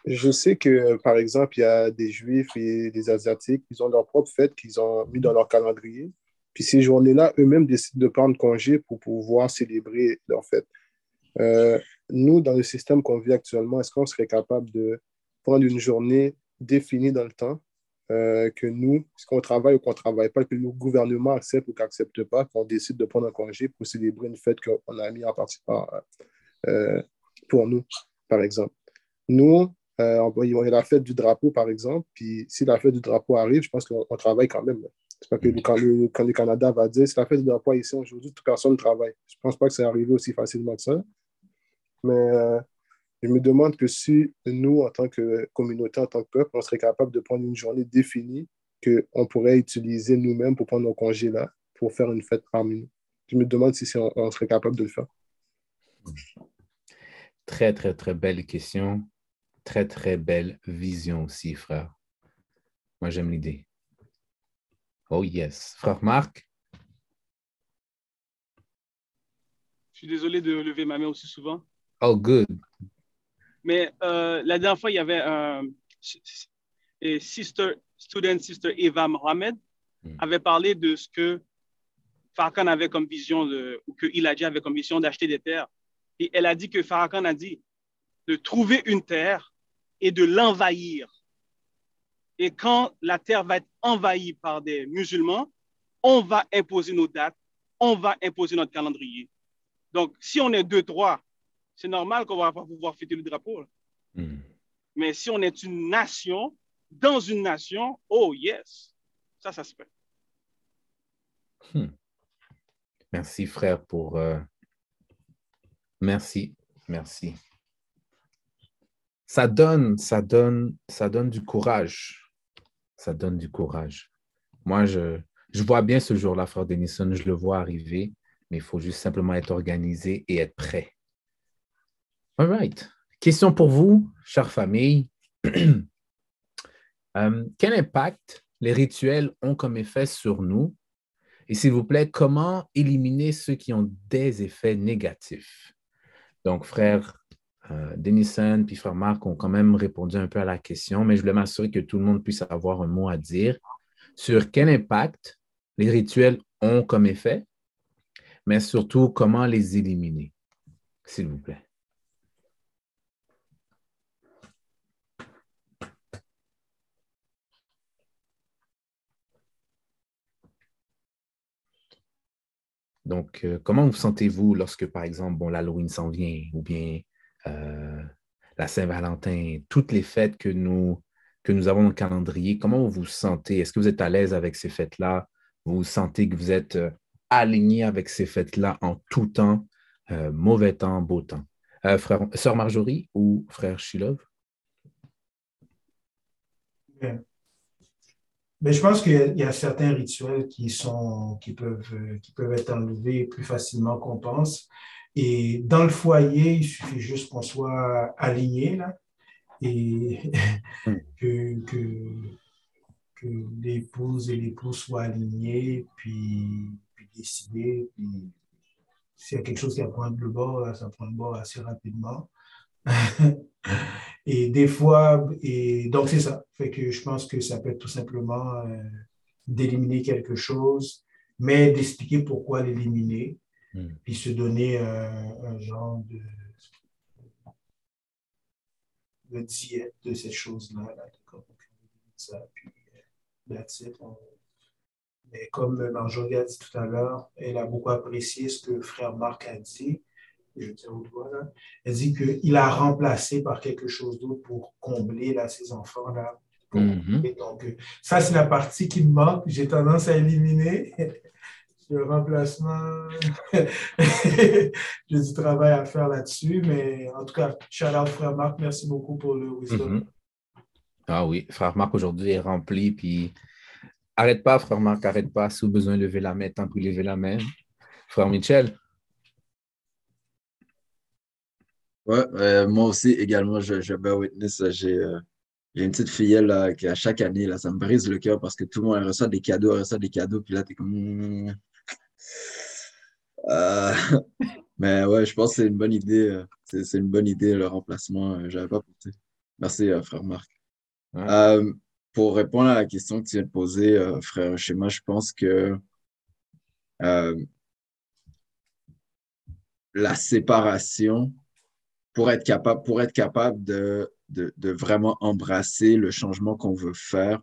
Je sais que, par exemple, il y a des Juifs et des Asiatiques, ils ont leur propre fête qu'ils ont mis dans leur calendrier. Puis ces journées-là, eux-mêmes décident de prendre congé pour pouvoir célébrer leur fête. Nous, dans le système qu'on vit actuellement, est-ce qu'on serait capable de prendre une journée définie dans le temps que nous, ce qu'on travaille ou qu'on ne travaille pas, que le gouvernement accepte ou qu'accepte pas, qu'on décide de prendre un congé pour célébrer une fête qu'on a mis en partie pour nous, par exemple. Nous, il y a la fête du drapeau, par exemple, puis si la fête du drapeau arrive, je pense qu'on travaille quand même. C'est pas que quand le Canada va dire, c'est la fête du drapeau ici aujourd'hui, toute personne travaille. Je pense pas que c'est arrivé aussi facilement que ça. Mais je me demande que si nous, en tant que communauté, en tant que peuple, on serait capable de prendre une journée définie qu'on pourrait utiliser nous-mêmes pour prendre nos congés là, pour faire une fête parmi nous. Je me demande si on serait capable de le faire. Très, très, très belle question. Très, très belle vision aussi, frère. Moi, j'aime l'idée. Oh yes. Frère Marc? Je suis désolé de lever ma main aussi souvent. Oh, good. Mais la dernière fois, il y avait student sister Eva Mohamed avait parlé de ce que Farrakhan avait comme vision, ou que Elijah avait comme vision d'acheter des terres. Et elle a dit que Farrakhan a dit de trouver une terre et de l'envahir. Et quand la terre va être envahie par des musulmans, on va imposer nos dates, on va imposer notre calendrier. Donc, si on est 2-3, c'est normal qu'on ne va pas pouvoir fêter le drapeau. Mm. Mais si on est une nation, dans une nation, oh yes, ça se fait. Merci, frère, pour... Merci. Ça donne du courage. Ça donne du courage. Moi, je vois bien ce jour-là, frère Denison, je le vois arriver, mais il faut juste simplement être organisé et être prêt. All right. Question pour vous, chère famille. Quel impact les rituels ont comme effet sur nous? Et s'il vous plaît, comment éliminer ceux qui ont des effets négatifs? Donc, frère Denison puis frère Marc ont quand même répondu un peu à la question, mais je voulais m'assurer que tout le monde puisse avoir un mot à dire sur quel impact les rituels ont comme effet, mais surtout comment les éliminer, s'il vous plaît. Donc, comment vous sentez-vous lorsque, par exemple, l'Halloween s'en vient ou bien la Saint-Valentin, toutes les fêtes que nous avons dans le calendrier, comment vous vous sentez? Est-ce que vous êtes à l'aise avec ces fêtes-là? Vous sentez que vous êtes aligné avec ces fêtes-là en tout temps, mauvais temps, beau temps? Sœur Marjorie ou frère Shilov? Mais je pense qu'il y a certains rituels qui peuvent être enlevés plus facilement qu'on pense. Et dans le foyer, il suffit juste qu'on soit aligné là, et que l'épouse et l'époux soient alignés, puis décider. Puis, s'il y a quelque chose qui va prendre le bord, ça prend le bord assez rapidement. Et des fois, et donc c'est ça. Fait que je pense que ça peut être tout simplement d'éliminer quelque chose, mais d'expliquer pourquoi l'éliminer. Puis se donner un genre de diète de cette chose-là. Mais comme Marjorie a dit tout à l'heure, elle a beaucoup apprécié ce que frère Marc a dit. Je tiens au doigt là. Elle dit qu'il a remplacé par quelque chose d'autre pour combler là, ses enfants là. Donc ça, c'est la partie qui me manque. J'ai tendance à éliminer. le remplacement, j'ai du travail à faire là-dessus, mais en tout cas, shout-out frère Marc, merci beaucoup pour le wisdom. Mm-hmm. Ah oui, frère Marc aujourd'hui est rempli, puis arrête pas frère Marc, arrête pas, si vous avez besoin de lever la main, tant que lever la main. Frère Michel. Ouais, moi aussi également, je bear witness, j'ai une petite fillette là, qui à chaque année, là, ça me brise le cœur parce que tout le monde reçoit des cadeaux, puis là, t'es comme... Mais ouais, je pense que c'est une bonne idée, le remplacement, j'avais pas pensé. Merci, frère Marc. Ouais. Pour répondre à la question que tu viens de poser, frère Eshma, je pense que la séparation, pour être capable de vraiment embrasser le changement qu'on veut faire,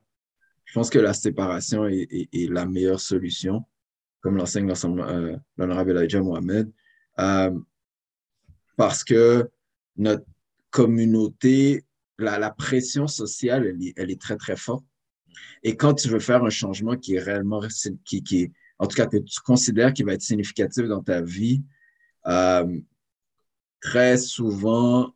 je pense que la séparation est la meilleure solution, comme l'enseigne l'honorable Elijah Muhammad, parce que notre communauté, la pression sociale, elle est très, très forte. Et quand tu veux faire un changement qui est réellement, qui est, en tout cas, que tu considères qu'il va être significatif dans ta vie, très souvent,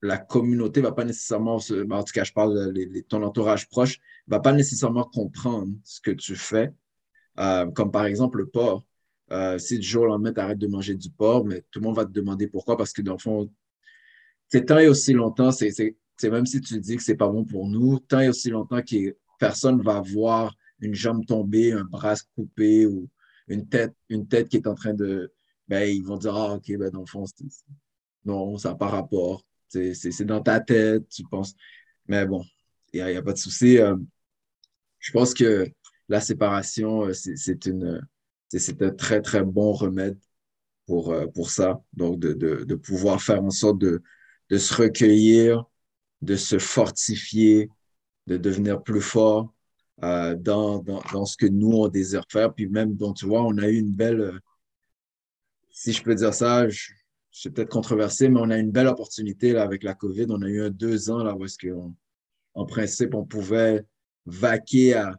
la communauté va pas nécessairement, en tout cas, je parle de ton entourage proche, va pas nécessairement comprendre ce que tu fais, comme par exemple le porc. Si du jour au lendemain, tu arrêtes de manger du porc, mais tout le monde va te demander pourquoi, parce que dans le fond, c'est tant et aussi longtemps, c'est même si tu dis que c'est pas bon pour nous, tant et aussi longtemps que personne va voir une jambe tomber, un bras coupé ou une tête qui est en train de... Ben, ils vont dire, ah, OK, ben, dans le fond, non, ça n'a pas rapport. C'est dans ta tête, tu penses. Mais bon, il n'y a pas de souci. Je pense que la séparation, c'est un très, très bon remède pour ça. Donc, de pouvoir faire en sorte de se recueillir, de se fortifier, de devenir plus fort dans ce que nous, on désire faire. Puis même, donc, tu vois, on a eu une belle... si je peux dire ça, c'est peut-être controversé, mais on a une belle opportunité là, avec la COVID. On a eu 2 ans là, où est-ce qu'en principe, on pouvait vaquer à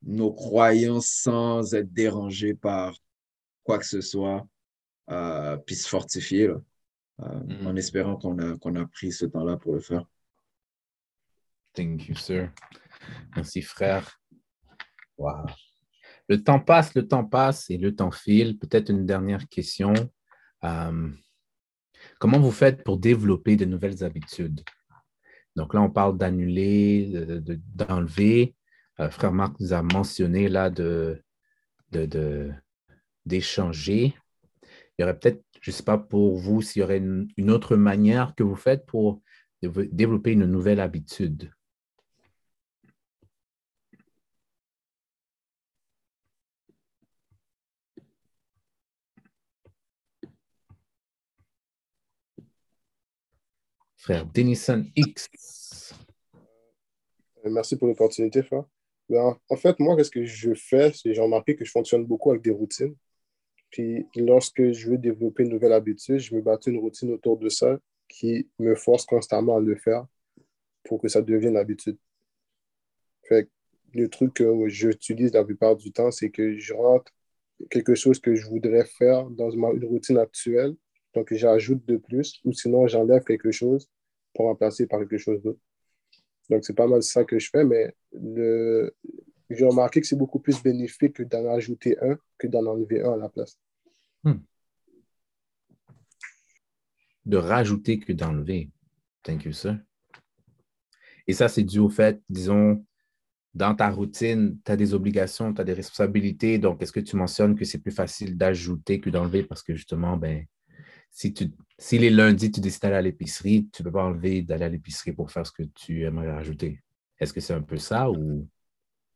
nos croyances sans être dérangé par quoi que ce soit, puis se fortifier là, en espérant qu'on a pris ce temps-là pour le faire. Thank you, sir. Merci, frère. Wow. Le temps passe et le temps file. Peut-être une dernière question. Comment vous faites pour développer de nouvelles habitudes? Donc là, on parle d'annuler, d'enlever. Frère Marc nous a mentionné là d'échanger. Il y aurait peut-être, je ne sais pas pour vous, s'il y aurait une autre manière que vous faites pour développer une nouvelle habitude. Frère Denison X. Merci pour l'opportunité, frère. Ben, en fait, moi, qu'est-ce que je fais, c'est que j'ai remarqué que je fonctionne beaucoup avec des routines. Puis, lorsque je veux développer une nouvelle habitude, je me bâtis une routine autour de ça qui me force constamment à le faire pour que ça devienne l'habitude. Fait que le truc que j'utilise la plupart du temps, c'est que je rentre quelque chose que je voudrais faire dans une routine actuelle. Donc, j'ajoute de plus ou sinon, j'enlève quelque chose pour remplacer par quelque chose d'autre. Donc, c'est pas mal ça que je fais, mais j'ai remarqué que c'est beaucoup plus bénéfique que d'en ajouter un que d'en enlever un à la place. De rajouter que d'enlever. Thank you, sir. Et ça, c'est dû au fait, disons, dans ta routine, tu as des obligations, tu as des responsabilités. Donc, est-ce que tu mentionnes que c'est plus facile d'ajouter que d'enlever parce que justement, ben, si les lundis, tu décides d'aller à l'épicerie, tu ne peux pas enlever d'aller à l'épicerie pour faire ce que tu aimerais rajouter. Est-ce que c'est un peu ça ou...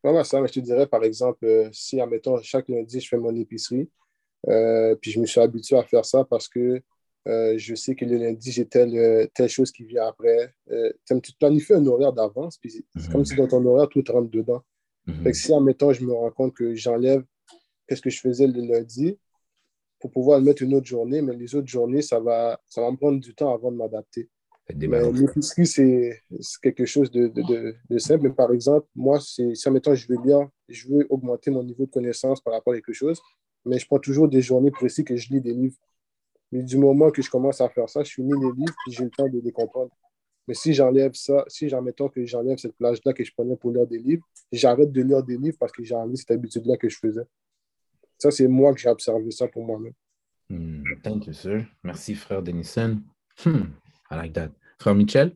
Voilà, ça, mais je te dirais, par exemple, si, admettons, chaque lundi, je fais mon épicerie, puis je me suis habitué à faire ça parce que je sais que le lundi, j'ai telle chose qui vient après. Tu planifies un horaire d'avance, puis c'est comme si dans ton horaire, tout rentre dedans. Fait que si, admettons, je me rends compte que j'enlève ce que je faisais le lundi, pour pouvoir mettre une autre journée, mais les autres journées, ça va me prendre du temps avant de m'adapter. L'épicerie, c'est quelque chose de simple. Par exemple, moi, si en mettant, je veux augmenter mon niveau de connaissance par rapport à quelque chose, mais je prends toujours des journées précises que je lis des livres. Mais du moment que je commence à faire ça, je finis les livres et j'ai le temps de les comprendre. Mais si j'enlève ça, si j'enlève cette plage-là que je prenais pour lire des livres, j'arrête de lire des livres parce que j'ai enlevé cette habitude-là que je faisais. Ça, c'est moi que j'ai observé ça pour moi-même. Thank you, sir. Merci, frère Denison. I like that. Frère Michel?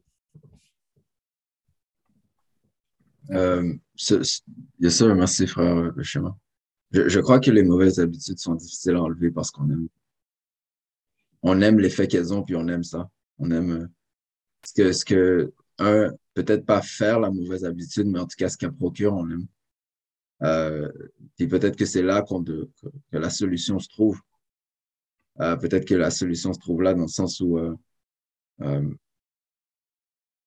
Yes, sir. Merci, frère Eshma. Je crois que les mauvaises habitudes sont difficiles à enlever parce qu'on aime. On aime l'effet qu'elles ont, puis on aime ça. On aime peut-être pas faire la mauvaise habitude, mais en tout cas, ce qu'elle procure, on aime. Et peut-être que c'est là que la solution se trouve. Peut-être que la solution se trouve là, dans le sens où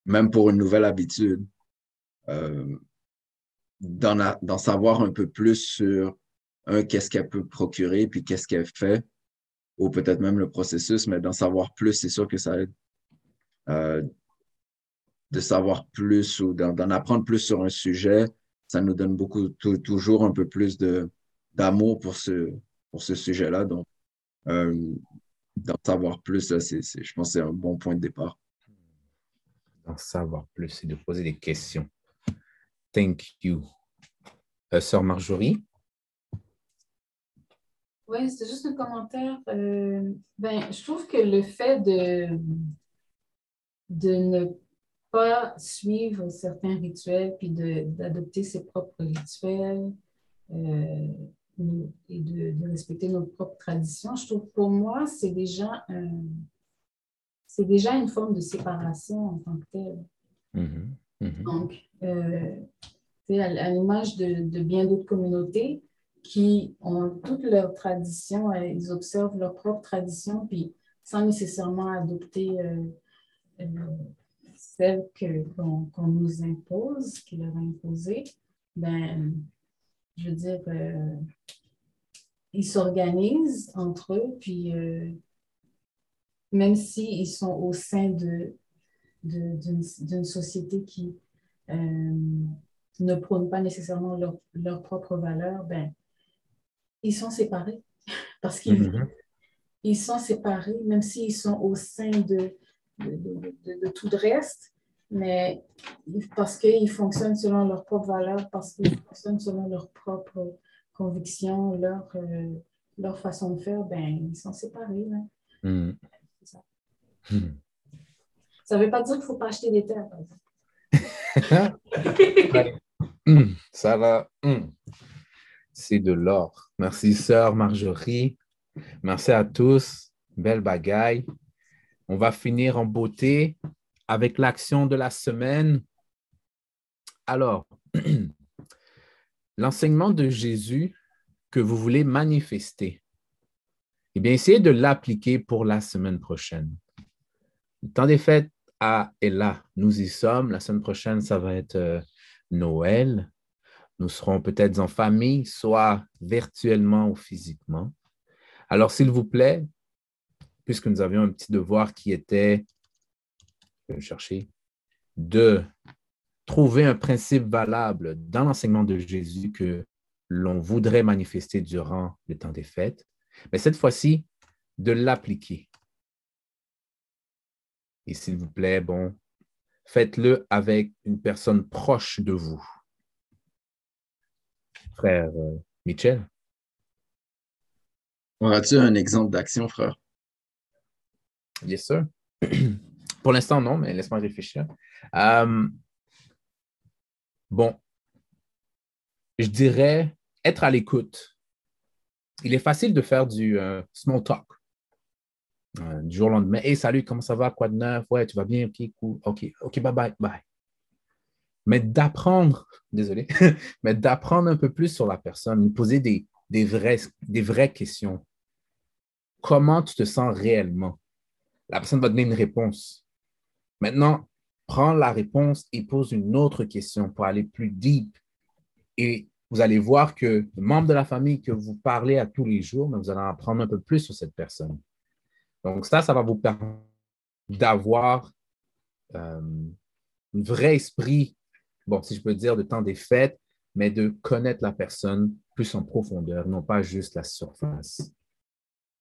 même pour une nouvelle habitude, d'en savoir un peu plus sur qu'est-ce qu'elle peut procurer, puis qu'est-ce qu'elle fait, ou peut-être même le processus, mais d'en savoir plus, c'est sûr que ça aide. De savoir plus ou d'en apprendre plus sur un sujet, ça nous donne toujours un peu plus d'amour pour ce sujet-là. Donc, d'en savoir plus, là, je pense que c'est un bon point de départ. D'en savoir plus et de poser des questions. Thank you. Sœur Marjorie? Oui, c'est juste un commentaire. Je trouve que le fait de ne pas suivre certains rituels puis d'adopter ses propres rituels et de respecter nos propres traditions, je trouve pour moi, c'est déjà une forme de séparation en tant que telle. Mm-hmm. Mm-hmm. Donc, à l'image de bien d'autres communautés qui ont toutes leurs traditions, ils observent leurs propres traditions puis sans nécessairement adopter celles qu'on nous impose, qui leur a imposées, je veux dire, ils s'organisent entre eux, puis même s'ils sont au sein d'une société qui ne prône pas nécessairement leurs propres valeurs, ils sont séparés. Parce qu'ils ils sont séparés, même s'ils sont au sein de tout le reste, mais parce qu'ils fonctionnent selon leurs propres valeurs, parce qu'ils fonctionnent selon leurs propres convictions, leur façon de faire, ils sont séparés. Hein. C'est ça. Ça ne veut pas dire qu'il ne faut pas acheter des terres, par exemple. Ça va. C'est de l'or. Merci, sœur Marjorie. Merci à tous. Belle bagaille. On va finir en beauté avec l'action de la semaine. Alors, l'enseignement de Jésus que vous voulez manifester, eh bien, essayez de l'appliquer pour la semaine prochaine. Le temps des fêtes est là. Nous y sommes. La semaine prochaine, ça va être Noël. Nous serons peut-être en famille, soit virtuellement ou physiquement. Alors, s'il vous plaît, puisque nous avions un petit devoir qui était, je vais le chercher, de trouver un principe valable dans l'enseignement de Jésus que l'on voudrait manifester durant le temps des fêtes, mais cette fois-ci, de l'appliquer. Et s'il vous plaît, faites-le avec une personne proche de vous. Frère Michel? Auras-tu un exemple d'action, frère? Bien sûr. Pour l'instant, non, mais laisse-moi réfléchir. Je dirais être à l'écoute. Il est facile de faire du small talk du jour au lendemain. Hey, salut, comment ça va? Quoi de neuf? Ouais, tu vas bien? Ok, cool. Ok, bye. Mais d'apprendre un peu plus sur la personne, lui poser des vraies questions. Comment tu te sens réellement? La personne va donner une réponse. Maintenant, prends la réponse et pose une autre question pour aller plus deep. Et vous allez voir que le membre de la famille que vous parlez à tous les jours, mais vous allez en apprendre un peu plus sur cette personne. Donc ça va vous permettre d'avoir un vrai esprit, bon, si je peux dire, de temps des fêtes, mais de connaître la personne plus en profondeur, non pas juste la surface.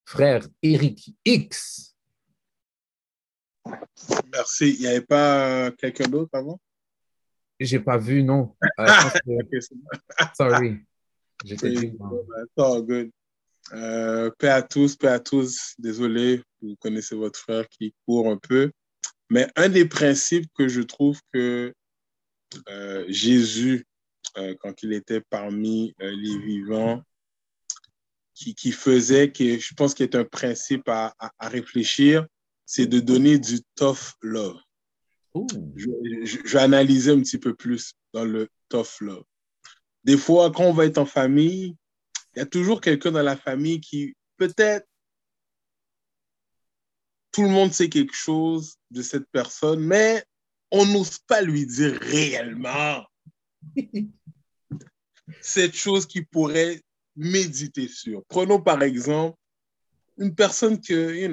Frère Eric X. Merci. Il n'y avait pas quelqu'un d'autre avant? Je n'ai pas vu, non. Sorry. Good. Paix à tous. Désolé, vous connaissez votre frère qui court un peu. Mais un des principes que je trouve que Jésus, quand il était parmi les vivants, qui faisait, que je pense qu'il est un principe à réfléchir, c'est de donner du tough love. Je vais analyser un petit peu plus dans le tough love. Des fois, quand on va être en famille, il y a toujours quelqu'un dans la famille qui, peut-être, tout le monde sait quelque chose de cette personne, mais on n'ose pas lui dire réellement cette chose qu'il pourrait méditer sur. Prenons par exemple une personne que,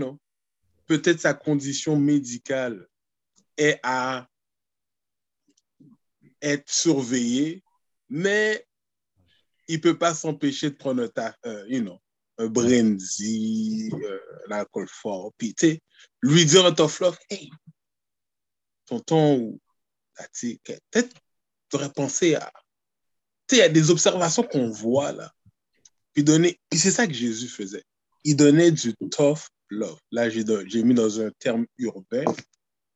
peut-être sa condition médicale est à être surveillée, mais il ne peut pas s'empêcher de prendre un brandy, l'alcool fort, puis lui dire un tough love, hey, tonton, ou peut-être tu aurais pensé à... Tu sais, il y a des observations qu'on voit là. Puis c'est ça que Jésus faisait. Il donnait du tough love. Là, j'ai mis dans un terme urbain,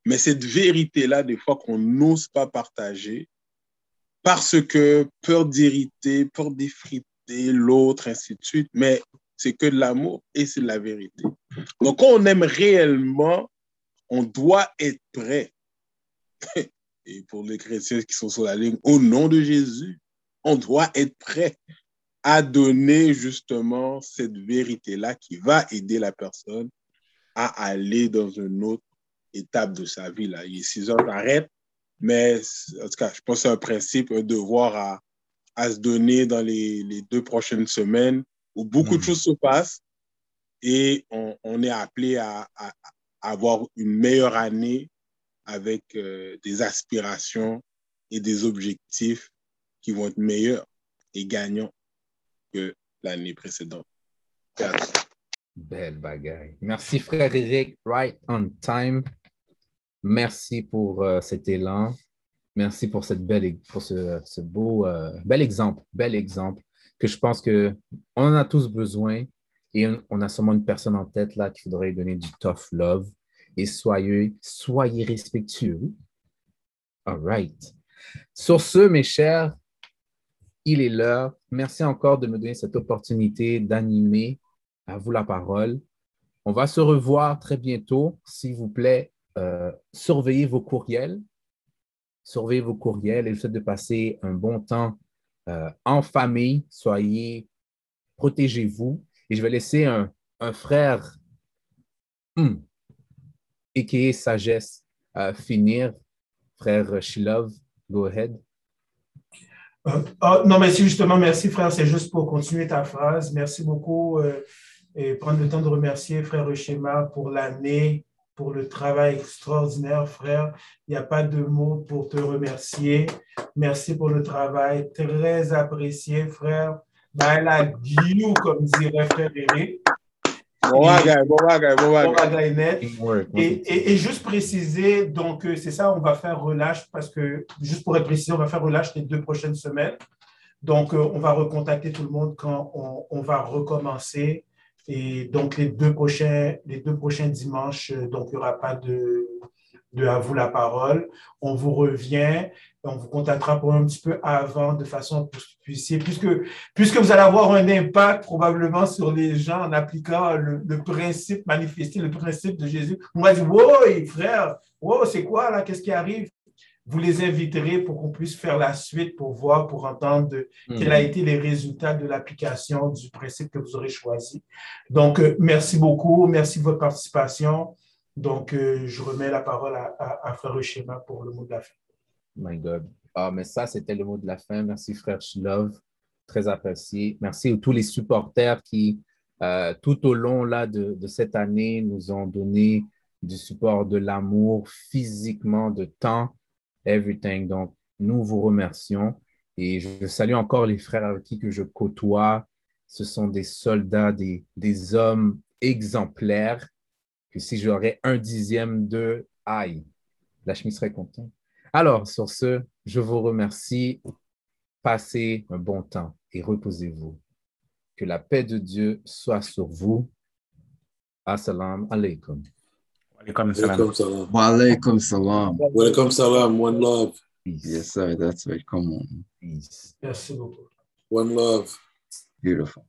mais cette vérité-là, des fois, qu'on n'ose pas partager parce que peur d'irriter, peur d'effriter l'autre, ainsi de suite, mais c'est que de l'amour et c'est de la vérité. Donc, quand on aime réellement, on doit être prêt. Et pour les chrétiens qui sont sur la ligne, au nom de Jésus, on doit être prêt à donner justement cette vérité-là qui va aider la personne à aller dans une autre étape de sa vie. Là. Il est 6 heures, j'arrête, mais en tout cas, je pense que c'est un principe, un devoir à se donner dans les 2 prochaines semaines où beaucoup de choses se passent et on est appelé à avoir une meilleure année avec des aspirations et des objectifs qui vont être meilleurs et gagnants que l'année précédente. Merci. Belle bagaille. Merci, frère Eric. Right on time. Merci pour cet élan. Merci pour ce beau bel exemple que je pense que on en a tous besoin et on a sûrement une personne en tête là qui voudrait donner du tough love. Et soyez respectueux. All right. Sur ce, mes chers, il est l'heure. Merci encore de me donner cette opportunité d'animer à vous la parole. On va se revoir très bientôt. S'il vous plaît, surveillez vos courriels. Surveillez vos courriels et je vous souhaite de passer un bon temps en famille. Protégez-vous. Et je vais laisser un frère et qui est sagesse à finir. Frère Shilov, go ahead. Non, mais justement, merci frère, c'est juste pour continuer ta phrase. Merci beaucoup et prendre le temps de remercier frère Eshma pour l'année, pour le travail extraordinaire frère. Il n'y a pas de mots pour te remercier. Merci pour le travail, très apprécié frère. Bala Diou, comme dirait frère Eric. Et juste préciser, donc c'est ça, on va faire relâche parce que, juste pour être précis, on va faire relâche les 2 prochaines semaines. Donc, on va recontacter tout le monde quand on va recommencer. Et donc, les deux prochains dimanches, donc il n'y aura pas de Avou la parole. On vous revient, on vous contactera pour un petit peu avant, de façon à ce que vous puissiez, puisque vous allez avoir un impact probablement sur les gens en appliquant le principe manifesté, le principe de Jésus. On va dire, wow, frère, wow, c'est quoi là, qu'est-ce qui arrive? Vous les inviterez pour qu'on puisse faire la suite, pour voir, pour entendre quels ont été les résultats de l'application du principe que vous aurez choisi. Donc, merci beaucoup, merci de votre participation. Donc, je remets la parole à frère Eshma pour le mot de la fin. My God. Ah, mais ça, c'était le mot de la fin. Merci, frère Shilov. Très apprécié. Merci à tous les supporters qui, tout au long là, de cette année, nous ont donné du support, de l'amour, physiquement, de temps, everything. Donc, nous vous remercions et je salue encore les frères avec qui que je côtoie. Ce sont des soldats, des hommes exemplaires que si j'aurais 1/10 d'eux, aïe, la chemise serait contente. Alors, sur ce, je vous remercie. Passez un bon temps et reposez-vous. Que la paix de Dieu soit sur vous. Assalamu alaikum. Welcome, salam. Welcome, salam. Welcome, salam. One love. Peace. Yes, sir. That's right. Come on. Peace. Yes, one love. Beautiful.